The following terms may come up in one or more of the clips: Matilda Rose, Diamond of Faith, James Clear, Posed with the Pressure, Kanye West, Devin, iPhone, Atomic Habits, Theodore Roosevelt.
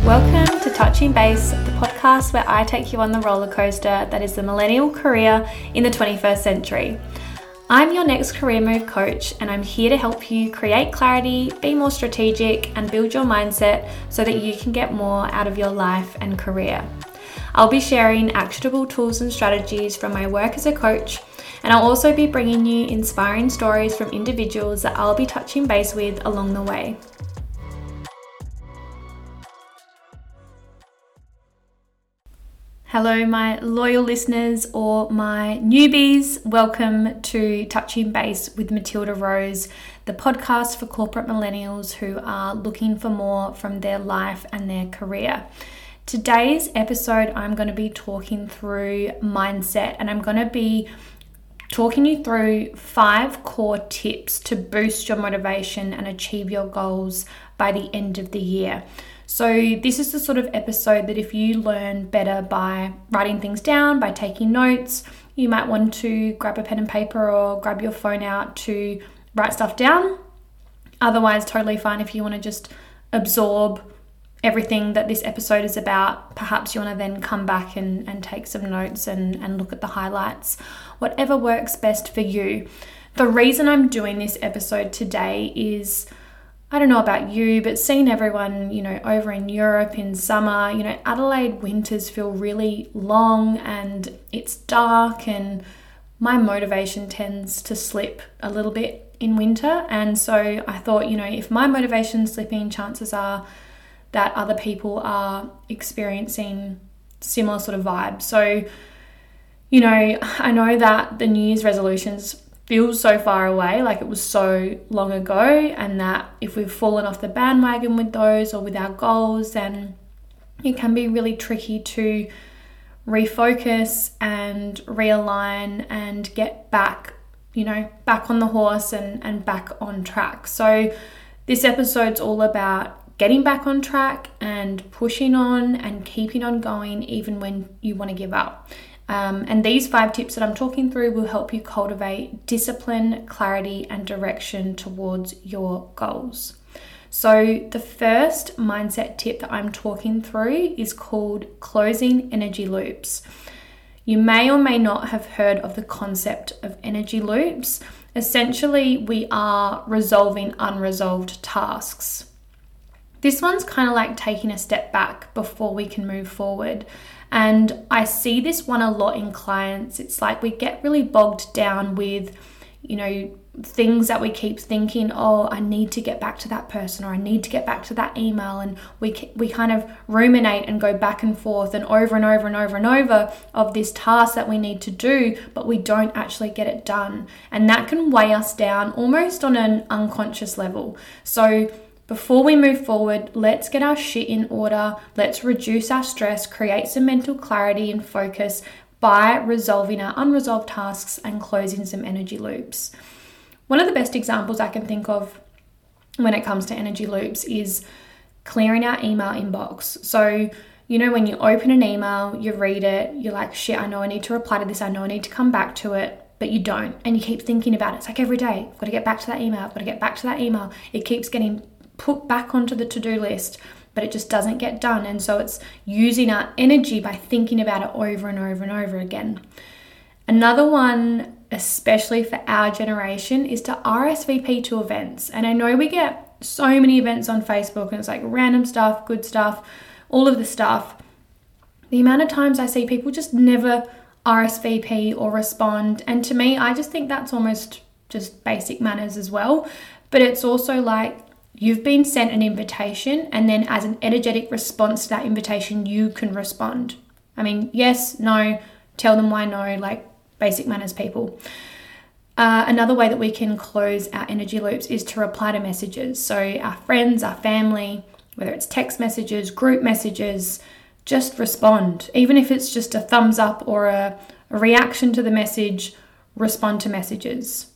Welcome to Touching Base, the podcast where I take you on the roller coaster that is the millennial career in the 21st century. I'm your next career move coach, and I'm here to help you create clarity, be more strategic, and build your mindset so that you can get more out of your life and career. I'll be sharing actionable tools and strategies from my work as a coach, and I'll also be bringing you inspiring stories from individuals that I'll be touching base with along the way. Hello, my loyal listeners or my newbies. Welcome to Touching Base with Matilda Rose, the podcast for corporate millennials who are looking for more from their life and their career. Today's episode, I'm going to be talking through mindset, and I'm going to be talking you through 5 core tips to boost your motivation and achieve your goals by the end of the year. So this is the sort of episode that if you learn better by writing things down, by taking notes, you might want to grab a pen and paper or grab your phone out to write stuff down. Otherwise, totally fine if you want to just absorb everything that this episode is about. Perhaps you want to then come back and take some notes and look at the highlights. Whatever works best for you. The reason I'm doing this episode today is, I don't know about you, but seeing everyone, over in Europe in summer, Adelaide winters feel really long and it's dark, and my motivation tends to slip a little bit in winter. And so I thought, if my motivation's slipping, chances are that other people are experiencing similar sort of vibe. So, I know that the New Year's resolutions feels so far away, like it was so long ago, and that if we've fallen off the bandwagon with those or with our goals, then it can be really tricky to refocus and realign and get back, back on the horse and back on track. So this episode's all about getting back on track and pushing on and keeping on going even when you want to give up. And these 5 tips that I'm talking through will help you cultivate discipline, clarity, and direction towards your goals. So the first mindset tip that I'm talking through is called closing energy loops. You may or may not have heard of the concept of energy loops. Essentially, we are resolving unresolved tasks. This one's kind of like taking a step back before we can move forward. And I see this one a lot in clients. It's like we get really bogged down with, things that we keep thinking, oh, I need to get back to that person, or I need to get back to that email. And we kind of ruminate and go back and forth and over and over and over and over of this task that we need to do, but we don't actually get it done. And that can weigh us down almost on an unconscious level. So before we move forward, let's get our shit in order. Let's reduce our stress, create some mental clarity and focus by resolving our unresolved tasks and closing some energy loops. One of the best examples I can think of when it comes to energy loops is clearing our email inbox. So, when you open an email, you read it, you're like, shit, I know I need to reply to this. I know I need to come back to it. But you don't. And you keep thinking about it. It's like every day, I've got to get back to that email. I've got to get back to that email. It keeps getting put back onto the to-do list, but it just doesn't get done. And so it's using our energy by thinking about it over and over and over again. Another one, especially for our generation, is to RSVP to events. And I know we get so many events on Facebook, and it's like random stuff, good stuff, all of the stuff. The amount of times I see people just never RSVP or respond. And to me, I just think that's almost just basic manners as well. But it's also like, you've been sent an invitation, and then as an energetic response to that invitation, you can respond. I mean, yes, no, tell them why no, like basic manners, people. Another way that we can close our energy loops is to reply to messages. So our friends, our family, whether it's text messages, group messages, just respond. Even if it's just a thumbs up or a reaction to the message, respond to messages.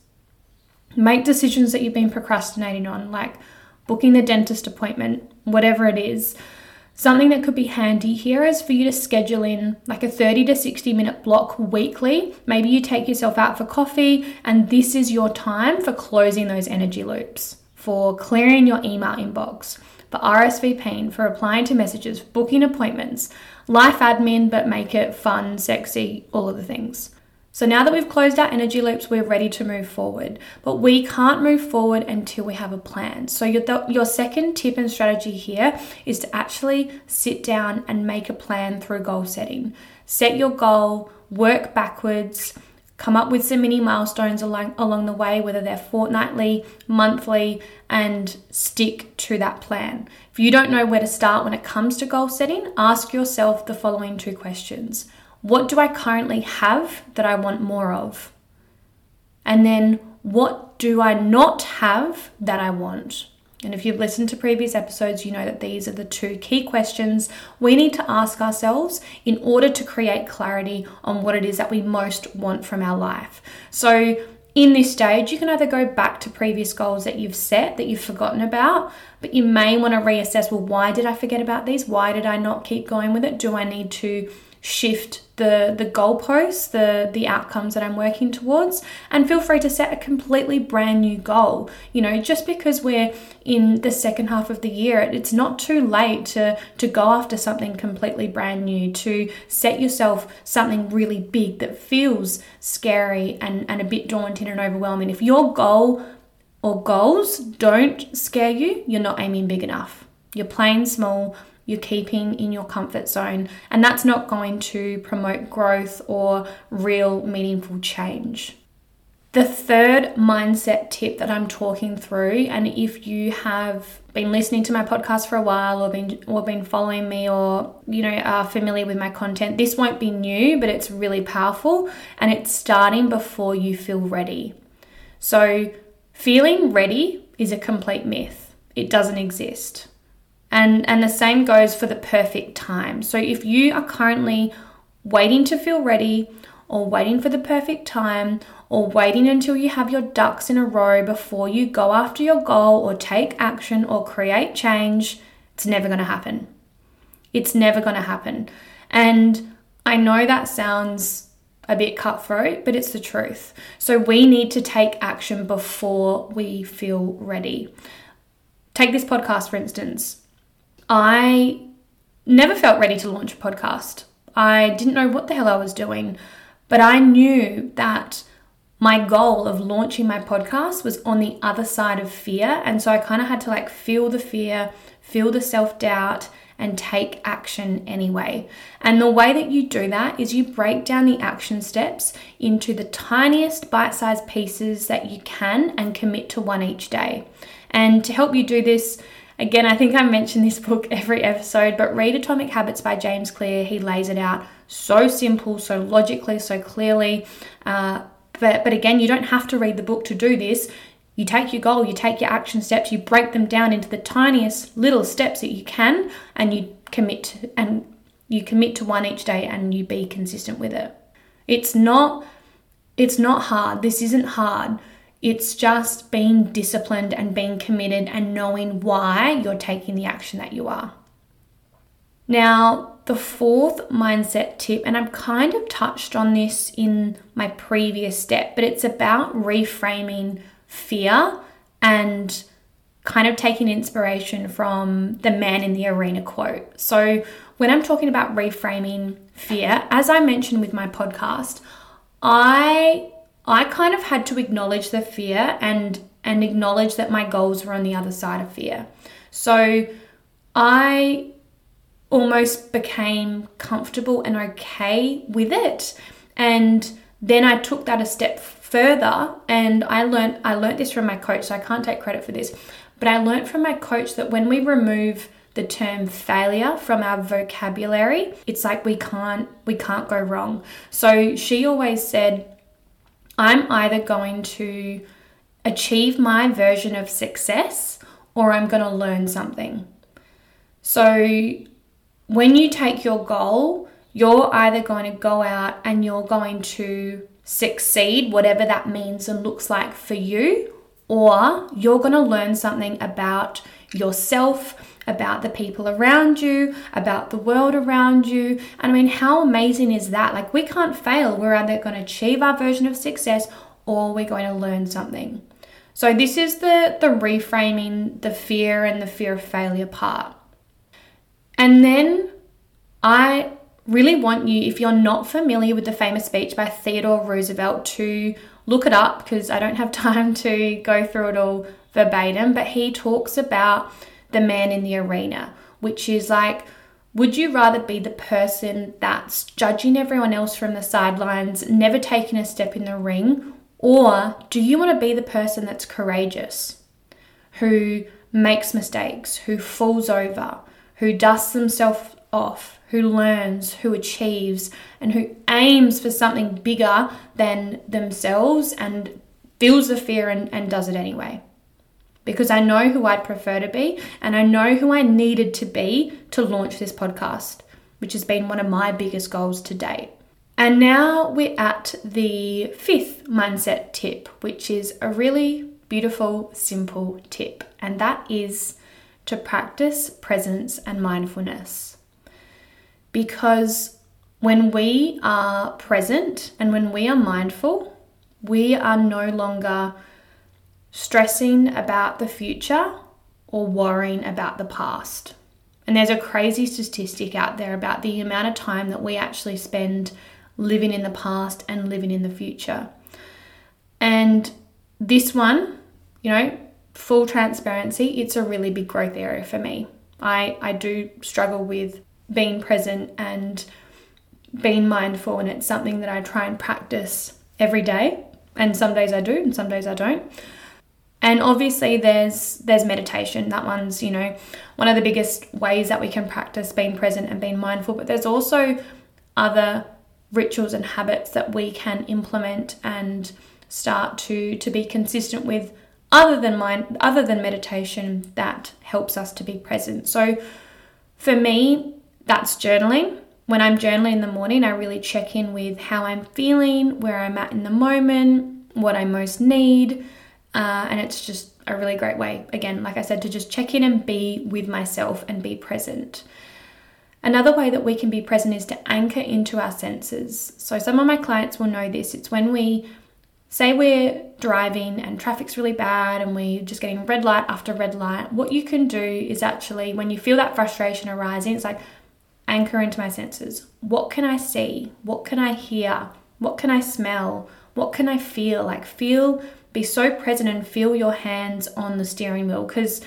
Make decisions that you've been procrastinating on, like booking the dentist appointment, whatever it is. Something that could be handy here is for you to schedule in like a 30 to 60 minute block weekly. Maybe you take yourself out for coffee, and this is your time for closing those energy loops, for clearing your email inbox, for RSVPing, for replying to messages, booking appointments, life admin, but make it fun, sexy, all of the things. So now that we've closed our energy loops, we're ready to move forward, but we can't move forward until we have a plan. So your second tip and strategy here is to actually sit down and make a plan through goal setting. Set your goal, work backwards, come up with some mini milestones along the way, whether they're fortnightly, monthly, and stick to that plan. If you don't know where to start when it comes to goal setting, ask yourself the following two questions. What do I currently have that I want more of? And then what do I not have that I want? And if you've listened to previous episodes, you know that these are the two key questions we need to ask ourselves in order to create clarity on what it is that we most want from our life. So in this stage, you can either go back to previous goals that you've set that you've forgotten about, but you may want to reassess, well, why did I forget about these? Why did I not keep going with it? Do I need to shift the goalposts, the outcomes that I'm working towards? And feel free to set a completely brand new goal. You know, just because we're in the second half of the year, it's not too late to go after something completely brand new, to set yourself something really big that feels scary and a bit daunting and overwhelming. If your goal or goals don't scare you, you're not aiming big enough. You're playing small. You're keeping in your comfort zone, and that's not going to promote growth or real meaningful change. The third mindset tip that I'm talking through, and if you have been listening to my podcast for a while or been following me or, you know, are familiar with my content, this won't be new, but it's really powerful, and it's starting before you feel ready. So feeling ready is a complete myth. It doesn't exist. And the same goes for the perfect time. So if you are currently waiting to feel ready, or waiting for the perfect time, or waiting until you have your ducks in a row before you go after your goal or take action or create change, it's never going to happen. It's never going to happen. And I know that sounds a bit cutthroat, but it's the truth. So we need to take action before we feel ready. Take this podcast, for instance. I never felt ready to launch a podcast. I didn't know what the hell I was doing, but I knew that my goal of launching my podcast was on the other side of fear. And so I kind of had to like feel the fear, feel the self-doubt, and take action anyway. And the way that you do that is you break down the action steps into the tiniest bite-sized pieces that you can and commit to one each day. And to help you do this, again, I think I mention this book every episode, but read Atomic Habits by James Clear. He lays it out so simple, so logically, so clearly. But again, you don't have to read the book to do this. You take your goal, you take your action steps, you break them down into the tiniest little steps that you can, and you commit to one each day, and you be consistent with it. It's not hard. This isn't hard. It's just being disciplined and being committed and knowing why you're taking the action that you are. Now, the fourth mindset tip, and I've kind of touched on this in my previous step, but it's about reframing fear and kind of taking inspiration from the Man in the Arena quote. So when I'm talking about reframing fear, as I mentioned with my podcast, I kind of had to acknowledge the fear and acknowledge that my goals were on the other side of fear. So I almost became comfortable and okay with it. And then I took that a step further, and I learned this from my coach, so I can't take credit for this, but I learned from my coach that when we remove the term failure from our vocabulary, it's like we can't go wrong. So she always said, I'm either going to achieve my version of success or I'm going to learn something. So when you take your goal, you're either going to go out and you're going to succeed, whatever that means and looks like for you, or you're going to learn something about yourself, about the people around you, about the world around you. And I mean, how amazing is that? Like, we can't fail. We're either going to achieve our version of success or we're going to learn something. So this is the reframing the fear and the fear of failure part. And then I really want you, if you're not familiar with the famous speech by Theodore Roosevelt, to look it up, because I don't have time to go through it all verbatim, but he talks about the man in the arena, which is like, would you rather be the person that's judging everyone else from the sidelines, never taking a step in the ring, or do you want to be the person that's courageous, who makes mistakes, who falls over, who dusts themselves off, who learns, who achieves, and who aims for something bigger than themselves and feels the fear and does it anyway? Because I know who I'd prefer to be, and I know who I needed to be to launch this podcast, which has been one of my biggest goals to date. And now we're at the fifth mindset tip, which is a really beautiful, simple tip, and that is to practice presence and mindfulness. Because when we are present and when we are mindful, we are no longer stressing about the future or worrying about the past. And there's a crazy statistic out there about the amount of time that we actually spend living in the past and living in the future. And this one, you know, full transparency, it's a really big growth area for me. I do struggle with being present and being mindful, and it's something that I try and practice every day. And some days I do and some days I don't. And obviously there's meditation. That one's, you know, one of the biggest ways that we can practice being present and being mindful. But there's also other rituals and habits that we can implement and start to be consistent with other than meditation that helps us to be present. So for me, that's journaling. When I'm journaling in the morning, I really check in with how I'm feeling, where I'm at in the moment, what I most need. And it's just a really great way, again, like I said, to just check in and be with myself and be present. Another way that we can be present is to anchor into our senses. So some of my clients will know this. It's when we say we're driving and traffic's really bad and we're just getting red light after red light. What you can do is actually, when you feel that frustration arising, it's like, anchor into my senses. What can I see? What can I hear? What can I smell? What can I feel? Like, feel, be so present and feel your hands on the steering wheel, because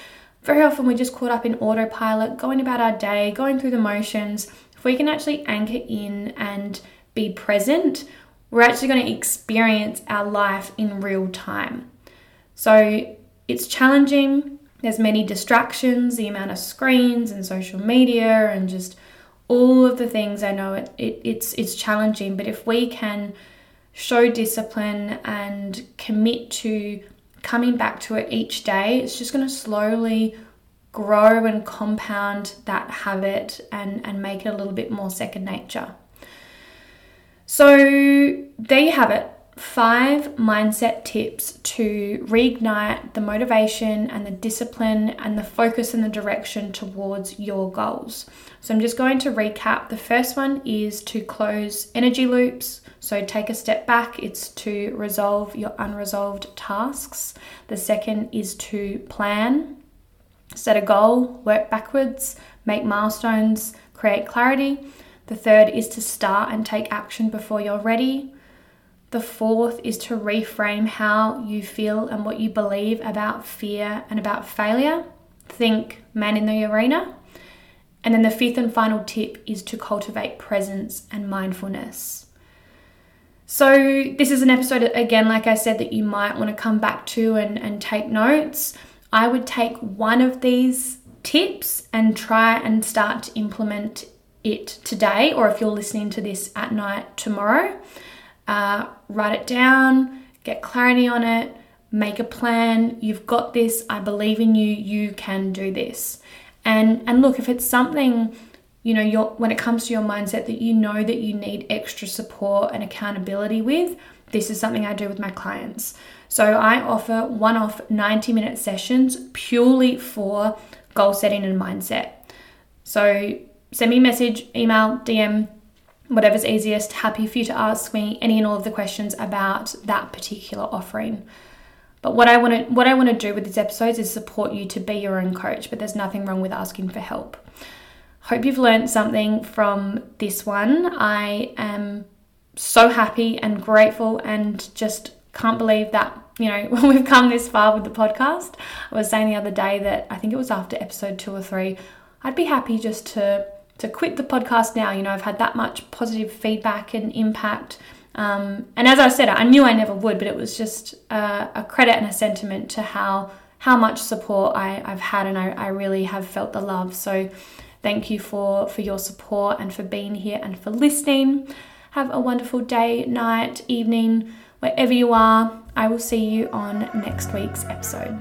very often we're just caught up in autopilot, going about our day, going through the motions. If we can actually anchor in and be present, we're actually going to experience our life in real time. So it's challenging. There's many distractions, the amount of screens and social media and just all of the things. I know it's challenging, but if we can show discipline and commit to coming back to it each day, it's just going to slowly grow and compound that habit and make it a little bit more second nature. So there you have it. 5 mindset tips to reignite the motivation and the discipline and the focus and the direction towards your goals. So I'm just going to recap. The first one is to close energy loops. So take a step back. It's to resolve your unresolved tasks. The second is to plan, set a goal, work backwards, make milestones, create clarity. The third is to start and take action before you're ready. The fourth is to reframe how you feel and what you believe about fear and about failure. Think man in the arena. And then the fifth and final tip is to cultivate presence and mindfulness. So this is an episode, again, like I said, that you might want to come back to and take notes. I would take one of these tips and try and start to implement it today, or if you're listening to this at night, tomorrow. Write it down, get clarity on it, make a plan. You've got this. I believe in you. You can do this. And look, if it's something, you know, when it comes to your mindset that you know that you need extra support and accountability with, this is something I do with my clients. So I offer one-off 90-minute sessions purely for goal setting and mindset. So send me a message, email, DM, whatever's easiest. Happy for you to ask me any and all of the questions about that particular offering. But what I want to do with these episodes is support you to be your own coach, but there's nothing wrong with asking for help. Hope you've learned something from this one. I am so happy and grateful and just can't believe that, you know, we've come this far with the podcast. I was saying the other day that I think it was after episode 2 or 3, I'd be happy just to quit the podcast now. You know, I've had that much positive feedback and impact. And as I said, I knew I never would, but it was just a credit and a sentiment to how much support I've had, and I really have felt the love. So thank you for your support and for being here and for listening. Have a wonderful day, night, evening, wherever you are. I will see you on next week's episode.